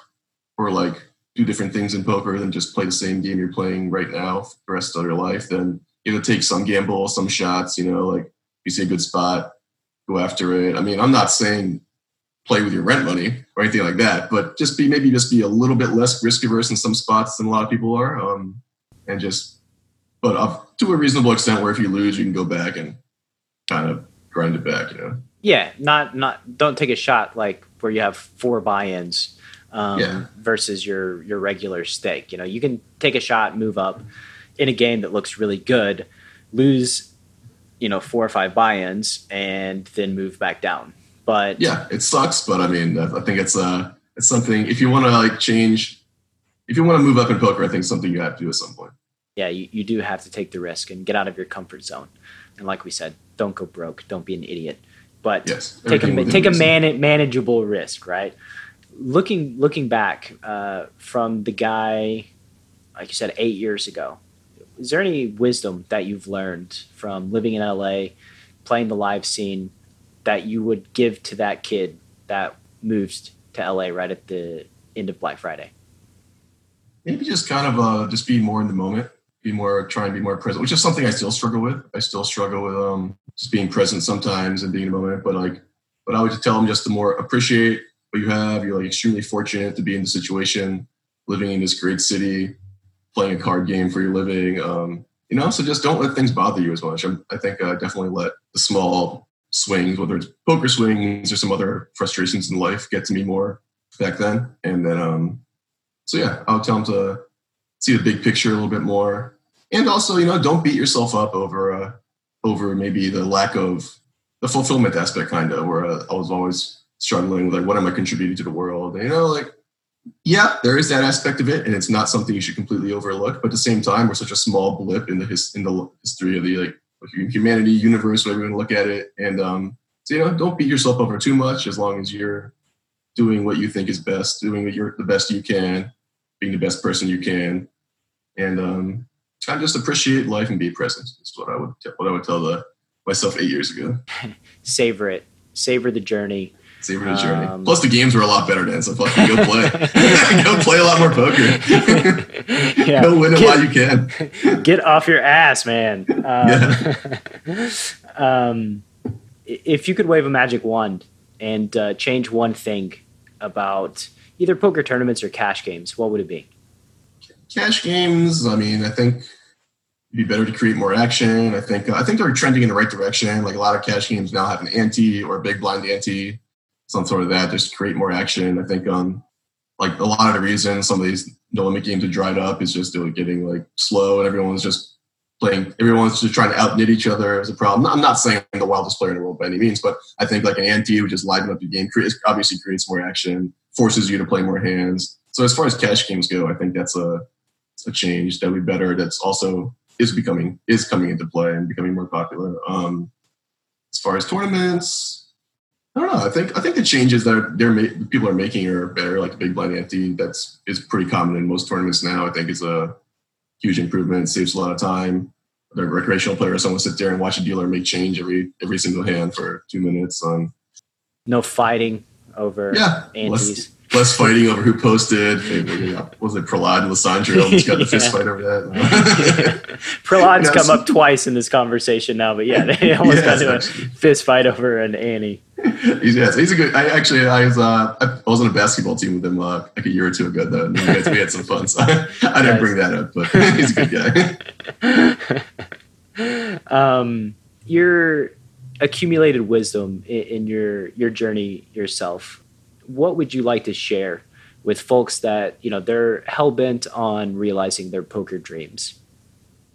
or like do different things in poker than just play the same game you're playing right now for the rest of your life, then you have to take some gamble, some shots, you know, like you see a good spot, go after it. I mean, I'm not saying play with your rent money or anything like that, but just be a little bit less risk averse in some spots than a lot of people are. But up to a reasonable extent where if you lose, you can go back and kind of grind it back, you know? Yeah. Don't take a shot like where you have 4 buy-ins. Versus your regular stake. You know, you can take a shot, move up in a game that looks really good, lose, 4 or 5 buy-ins, and then move back down. But yeah, it sucks. But I mean, I think it's something. If you want to like change, if you want to move up in poker, I think it's something you have to do at some point. Yeah, you do have to take the risk and get out of your comfort zone. And like we said, don't go broke, don't be an idiot, but take a manageable risk, right? Looking back from the guy, like you said, 8 years ago, is there any wisdom that you've learned from living in LA, playing the live scene, that you would give to that kid that moved to LA right at the end of Black Friday? Maybe just kind of just be more in the moment, try and be more present, which is something I still struggle with. I still struggle with just being present sometimes and being in the moment. But I would just tell them just to more appreciate what you have. You're like extremely fortunate to be in the situation, living in this great city, playing a card game for your living. So just don't let things bother you as much. I think definitely let the small swings, whether it's poker swings or some other frustrations in life, get to me more back then. And then, I'll tell them to see the big picture a little bit more. And also, don't beat yourself up over maybe the lack of the fulfillment aspect, kind of, where I was always struggling with like, what am I contributing to the world? And, there is that aspect of it, and it's not something you should completely overlook. But at the same time, we're such a small blip in the history of the humanity, universe, whatever you want to look at it. And don't beat yourself up for too much. As long as you're doing what you think is best, doing what you're the best you can, being the best person you can, and try to just appreciate life and be present. That's what I would tell myself 8 years ago. Savor it. Savor the journey. Savor the journey. Plus, the games were a lot better then, so fucking go play. Go play a lot more poker. Go win it while you can. Get off your ass, man. If you could wave a magic wand and change one thing about either poker tournaments or cash games, what would it be? Cash games, I mean, I think it'd be better to create more action. I think they're trending in the right direction. Like a lot of cash games now have an ante or a big blind ante. Some sort of that, just create more action. I think like a lot of the reason some of these no limit games have dried up is just they were getting like slow and everyone's just trying to outnit each other as a problem. I'm not saying I'm the wildest player in the world by any means, but I think like an ante would just liven up the game, obviously creates more action, forces you to play more hands. So as far as cash games go, I think that's a change that would be better, that's also is coming into play and becoming more popular. As far as tournaments, I don't know. I think the changes that people are making are better. Like the big blind ante, is pretty common in most tournaments now. I think it's a huge improvement. It saves a lot of time. The recreational player, someone sit there and watch a dealer make change every single hand for 2 minutes. No fighting over antes. Less fighting over who posted. Was it Prahlad and Lissandra almost got the fist fight over that? Prahlad's come up twice in this conversation now, but they almost got to a fist fight over an ante. He's a good. I was on a basketball team with him like a year or two ago, though. And we had some fun, so I didn't bring that up. But he's a good guy. your accumulated wisdom in your journey yourself, what would you like to share with folks that, you know, they're hell-bent on realizing their poker dreams?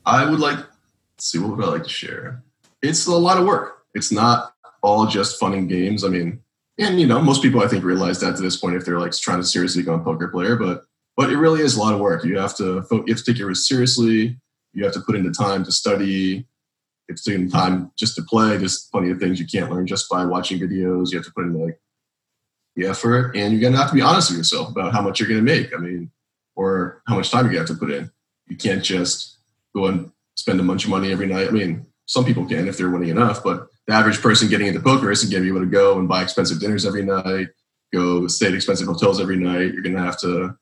I would like, what would I like to share? It's a lot of work. It's not all just fun and games. I mean, and, you know, most people I think realize that to this point if they're like trying to seriously become a poker player, but it really is a lot of work. You have to take your risk seriously. You have to put in the time to study. It's taking time just to play. There's plenty of things you can't learn just by watching videos. You have to put in like the effort, and you're going to have to be honest with yourself about how much you're going to make. I mean, or how much time you're going to have to put in. You can't just go and spend a bunch of money every night. I mean, some people can if they're winning enough, but the average person getting into poker isn't going to be able to go and buy expensive dinners every night, go stay at expensive hotels every night. You're going to have to,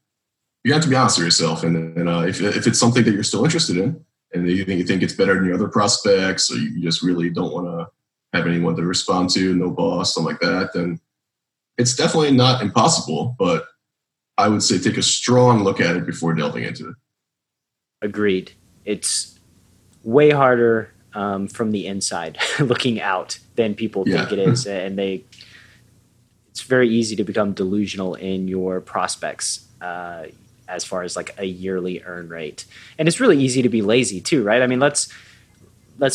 be honest with yourself. And if it's something that you're still interested in, and you think it's better than your other prospects, or you just really don't want to have anyone to respond to, no boss, something like that, then it's definitely not impossible, but I would say take a strong look at it before delving into it. Agreed. It's way harder from the inside looking out than people think it is. And it's very easy to become delusional in your prospects, as far as like a yearly earn rate. And it's really easy to be lazy too, right? I mean, let's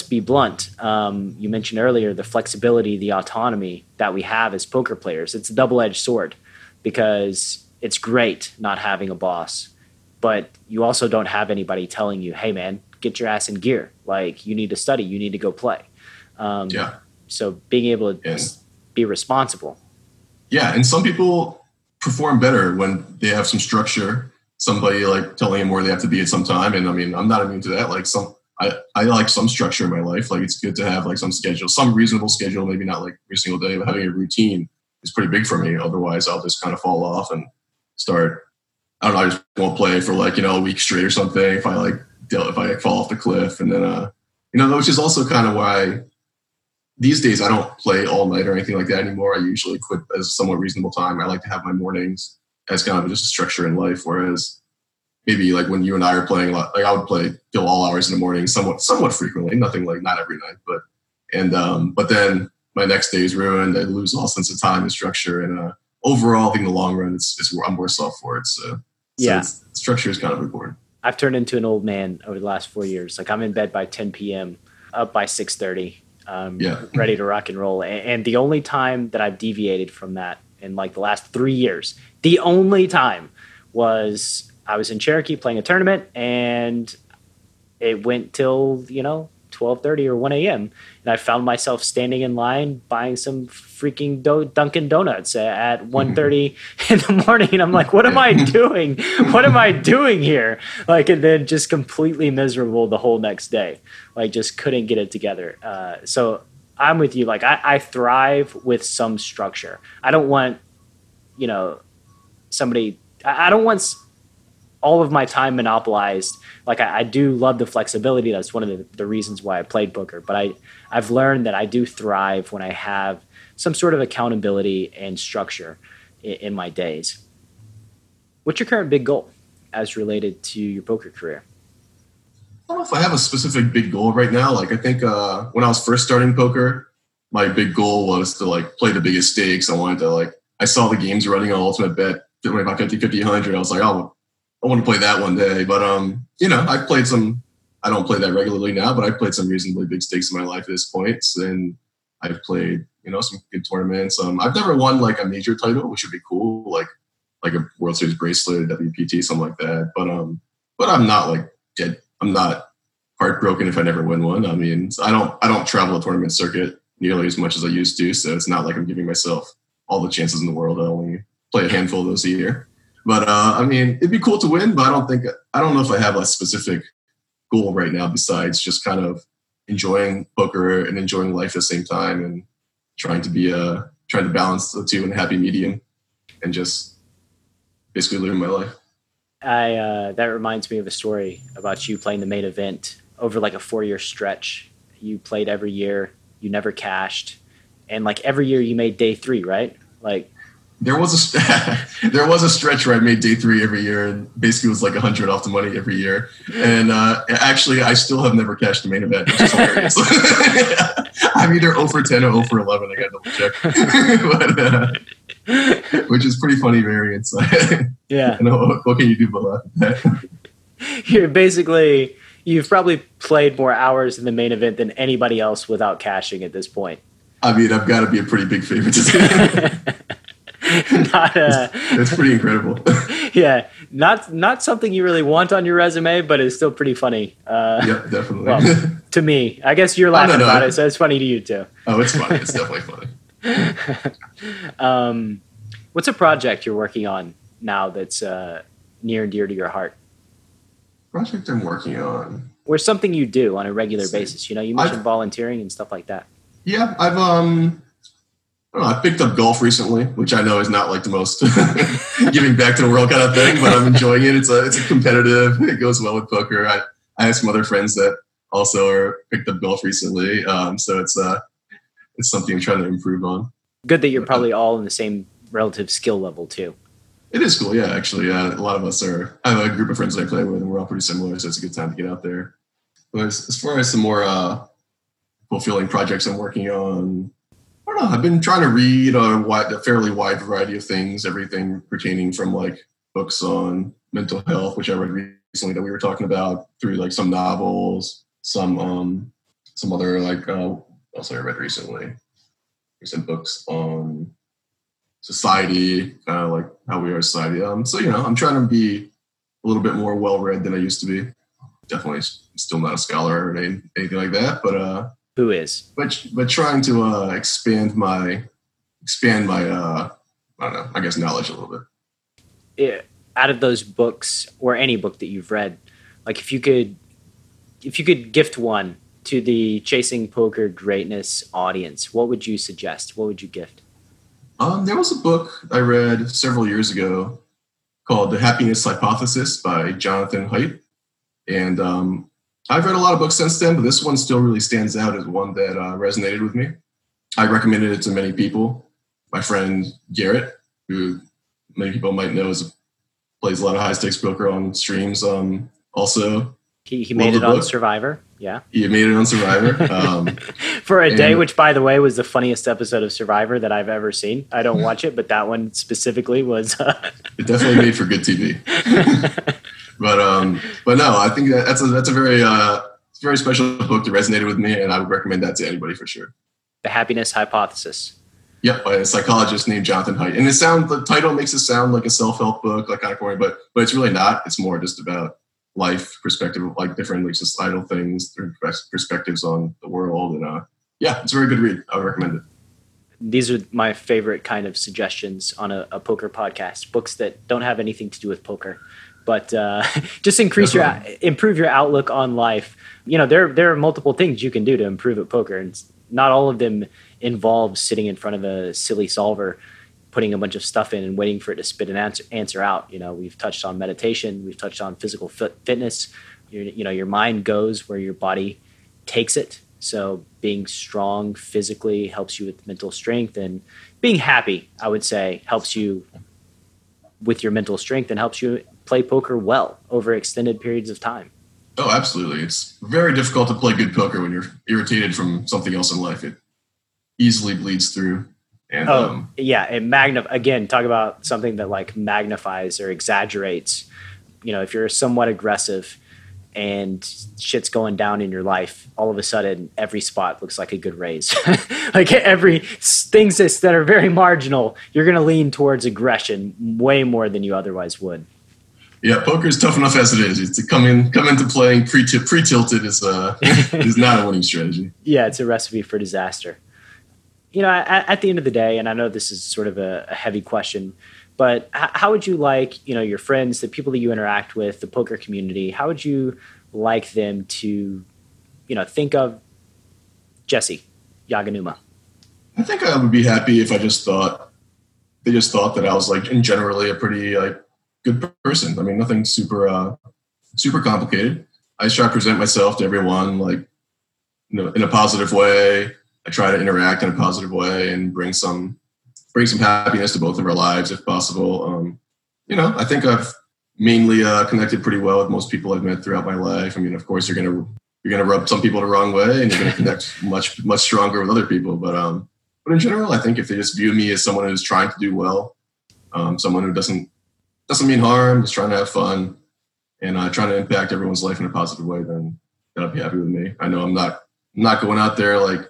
be blunt. You mentioned earlier the flexibility, the autonomy that we have as poker players. It's a double-edged sword because it's great not having a boss, but you also don't have anybody telling you, hey man, get your ass in gear. Like, you need to study, you need to go play. So being able to be responsible. Yeah. And some people perform better when they have some structure, somebody like telling them where they have to be at some time. And I mean, I'm not immune to that. Like I like some structure in my life. Like, it's good to have like some schedule, some reasonable schedule, maybe not like every single day, but having a routine is pretty big for me. Otherwise I'll just kind of fall off and start, I don't know, I just won't play for like, you know, a week straight or something. If I fall off the cliff, and then, you know, which is also kind of why these days I don't play all night or anything like that anymore. I usually quit as a somewhat reasonable time. I like to have my mornings as kind of just a structure in life. Whereas maybe like when you and I are playing a lot, like I would play till all hours in the morning, somewhat frequently, nothing like not every night, but then my next day is ruined. I lose all sense of time and structure. And, overall, I think in the long run, I'm worse off for it. So structure is kind of important. I've turned into an old man over the last 4 years. Like, I'm in bed by 10 PM, up by 6:30, ready to rock and roll. And the only time that I've deviated from that in like the last 3 years, the only time was I was in Cherokee playing a tournament, and it went till, you know, 12:30 or 1 a.m. And I found myself standing in line buying some freaking Dunkin' Donuts at 1:30 in the morning. And I'm like, what am I doing? What am I doing here? Like, and then just completely miserable the whole next day. Like, just couldn't get it together. So I'm with you. Like, I thrive with some structure. I don't want, you know, somebody, I don't want all of my time monopolized. Like, I do love the flexibility. That's one of the reasons why I played poker. But I've learned that I do thrive when I have some sort of accountability and structure in my days. What's your current big goal as related to your poker career? I don't know if I have a specific big goal right now. Like, I think when I was first starting poker, my big goal was to like play the biggest stakes. I wanted to like, I saw the games running on Ultimate Bet, 50, 50, 100. I was like, oh, I want to play that one day. But, you know, I played some, I don't play that regularly now, but I played some reasonably big stakes in my life at this point. And I've played, you know, some good tournaments. I've never won like a major title, which would be cool. Like a World Series bracelet, WPT, something like that. But I'm not like dead. I'm not heartbroken if I never win one. I mean, I don't travel the tournament circuit nearly as much as I used to. So it's not like I'm giving myself all the chances in the world. I only play a handful of those a year. But, I mean, it'd be cool to win, but I don't know if I have a specific goal right now besides just kind of enjoying poker and enjoying life at the same time, and trying to balance the two in a happy medium and just basically living my life. That reminds me of a story about you playing the main event over like a 4-year stretch. You played every year, you never cashed. And like every year you made day 3, right? Like, There was a stretch where I made day three every year and basically was like 100 off the money every year. And actually, I still have never cashed the main event, which is hilarious. I'm either 0 for 10 or 0 for 11. I got to double check. But, which is pretty funny variance. Yeah. And what can you do but laugh at that? You're basically, you've probably played more hours in the main event than anybody else without cashing at this point. I mean, I've got to be a pretty big favorite to do. That's pretty incredible. Yeah, not something you really want on your resume, but it's still pretty funny. Yep, definitely. Well, to me, I guess you're laughing about it, so it's funny to you too. Oh, it's funny. It's definitely funny. What's a project you're working on now that's near and dear to your heart? Project I'm working on, or something you do on a regular basis. You know, you mentioned volunteering and stuff like that. Yeah, I picked up golf recently, which I know is not like the most giving back to the world kind of thing, but I'm enjoying it. It's a competitive. It goes well with poker. I have some other friends that also picked up golf recently, so it's something I'm trying to improve on. Good that you're probably all in the same relative skill level too. It is cool, yeah. Actually, a lot of us are. I have a group of friends that I play with, and we're all pretty similar, so it's a good time to get out there. But as far as some more fulfilling projects I'm working on. I don't know. I've been trying to read a fairly wide variety of things, everything pertaining from like books on mental health, which I read recently that we were talking about, through like some novels, some other like also I read recently. Some books on society, like how we are society. So you know, I'm trying to be a little bit more well-read than I used to be. Definitely still not a scholar or anything like that, but. Who is? But trying to expand my I don't know, I guess knowledge a little bit. Yeah. Out of those books or any book that you've read, like if you could gift one to the Chasing Poker Greatness audience, what would you suggest? What would you gift? There was a book I read several years ago called The Happiness Hypothesis by Jonathan Haidt, and I've read a lot of books since then, but this one still really stands out as one that resonated with me. I recommended it to many people. My friend Garrett, who many people might know plays a lot of high-stakes poker on streams. Also, he made it on Survivor. Yeah, he made it on Survivor for a day, which, by the way, was the funniest episode of Survivor that I've ever seen. I don't watch it, but that one specifically was. It definitely made for good TV. But no, I think that's a very very special book that resonated with me, and I would recommend that to anybody for sure. The Happiness Hypothesis. Yeah, by a psychologist named Jonathan Haidt, and the title makes it sound like a self-help book, like kind of corny, but it's really not. It's more just about life perspective, like different like societal things, different perspectives on the world, and yeah, it's a very good read. I would recommend it. These are my favorite kind of suggestions on a poker podcast: books that don't have anything to do with poker. But just improve your outlook on life. You know, there are multiple things you can do to improve at poker, and not all of them involve sitting in front of a silly solver, putting a bunch of stuff in and waiting for it to spit an answer out. You know, we've touched on meditation, we've touched on physical fitness. You know, your mind goes where your body takes it. So being strong physically helps you with mental strength, and being happy, I would say, helps you with your mental strength and helps you play poker well over extended periods of time. Oh, absolutely. It's very difficult to play good poker when you're irritated from something else in life. It easily bleeds through. And, yeah. Again, talk about something that like magnifies or exaggerates. You know, if you're somewhat aggressive and shit's going down in your life, all of a sudden every spot looks like a good raise. Like every things that are very marginal, you're going to lean towards aggression way more than you otherwise would. Yeah, poker is tough enough as it is. It's to come into playing pre-tilted is not a winning strategy. Yeah, it's a recipe for disaster. You know, at the end of the day, and I know this is sort of a heavy question, but how would you like, you know, your friends, the people that you interact with, the poker community, how would you like them to, you know, think of Jesse Yaganuma? I think I would be happy if they just thought that I was like in generally a pretty like good person. I mean, nothing super complicated. I try to present myself to everyone, like, you know, in a positive way. I try to interact in a positive way and bring some bring some happiness to both of our lives if possible. You know, I think I've mainly connected pretty well with most people I've met throughout my life. I mean, of course, you're gonna rub some people the wrong way, and you're gonna connect much stronger with other people. But in general, I think if they just view me as someone who's trying to do well, someone who doesn't mean harm, is trying to have fun, and trying to impact everyone's life in a positive way, then they'll be happy with me. I know I'm not going out there like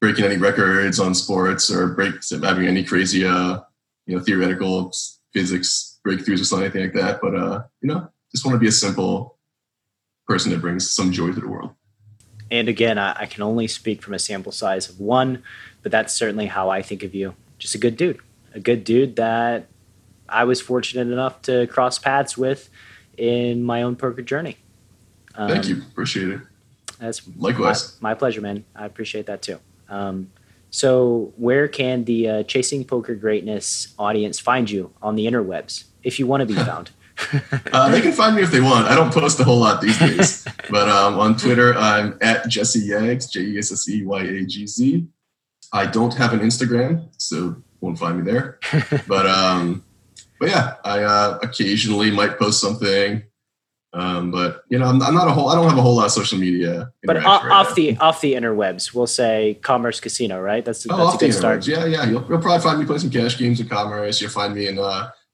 breaking any records on sports or having any crazy theoretical physics breakthroughs or something, anything like that. But just want to be a simple person that brings some joy to the world. And again, I can only speak from a sample size of one, but that's certainly how I think of you. Just a good dude that I was fortunate enough to cross paths with in my own poker journey. Thank you. Appreciate it. That's likewise. My pleasure, man. I appreciate that too. So where can the Chasing Poker Greatness audience find you on the interwebs if you want to be found? They can find me if they want. I don't post a whole lot these days, but on Twitter, I'm at Jesse Yagz, JESSEYAGZ. I don't have an Instagram, so won't find me there. But yeah, I occasionally might post something. But you know, I don't have a whole lot of social media. But off the interwebs, we'll say Commerce Casino, right? That's a good start. Yeah. You'll probably find me playing some cash games at Commerce. You'll find me in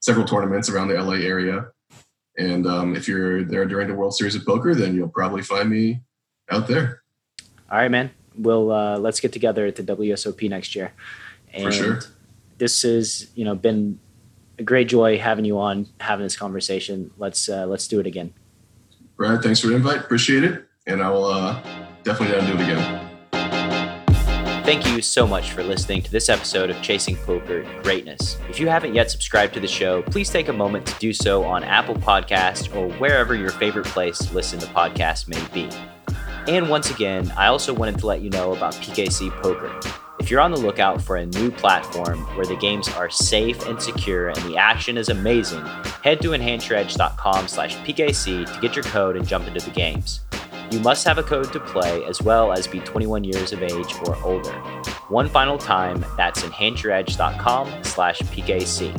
several tournaments around the LA area. And if you're there during the World Series of Poker, then you'll probably find me out there. All right, man. We'll let's get together at the WSOP next year. And for sure. This has been a great joy having you on, having this conversation. Let's do it again. Brad, thanks for the invite. Appreciate it. And I will definitely do it again. Thank you so much for listening to this episode of Chasing Poker Greatness. If you haven't yet subscribed to the show, please take a moment to do so on Apple Podcasts or wherever your favorite place to listen to podcasts may be. And once again, I also wanted to let you know about PKC Poker. If you're on the lookout for a new platform where the games are safe and secure and the action is amazing, head to EnhanceYourEdge.com/PKC to get your code and jump into the games. You must have a code to play as well as be 21 years of age or older. One final time, that's EnhanceYourEdge.com/PKC.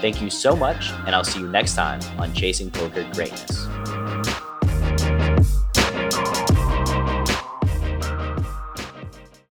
Thank you so much, and I'll see you next time on Chasing Poker Greatness.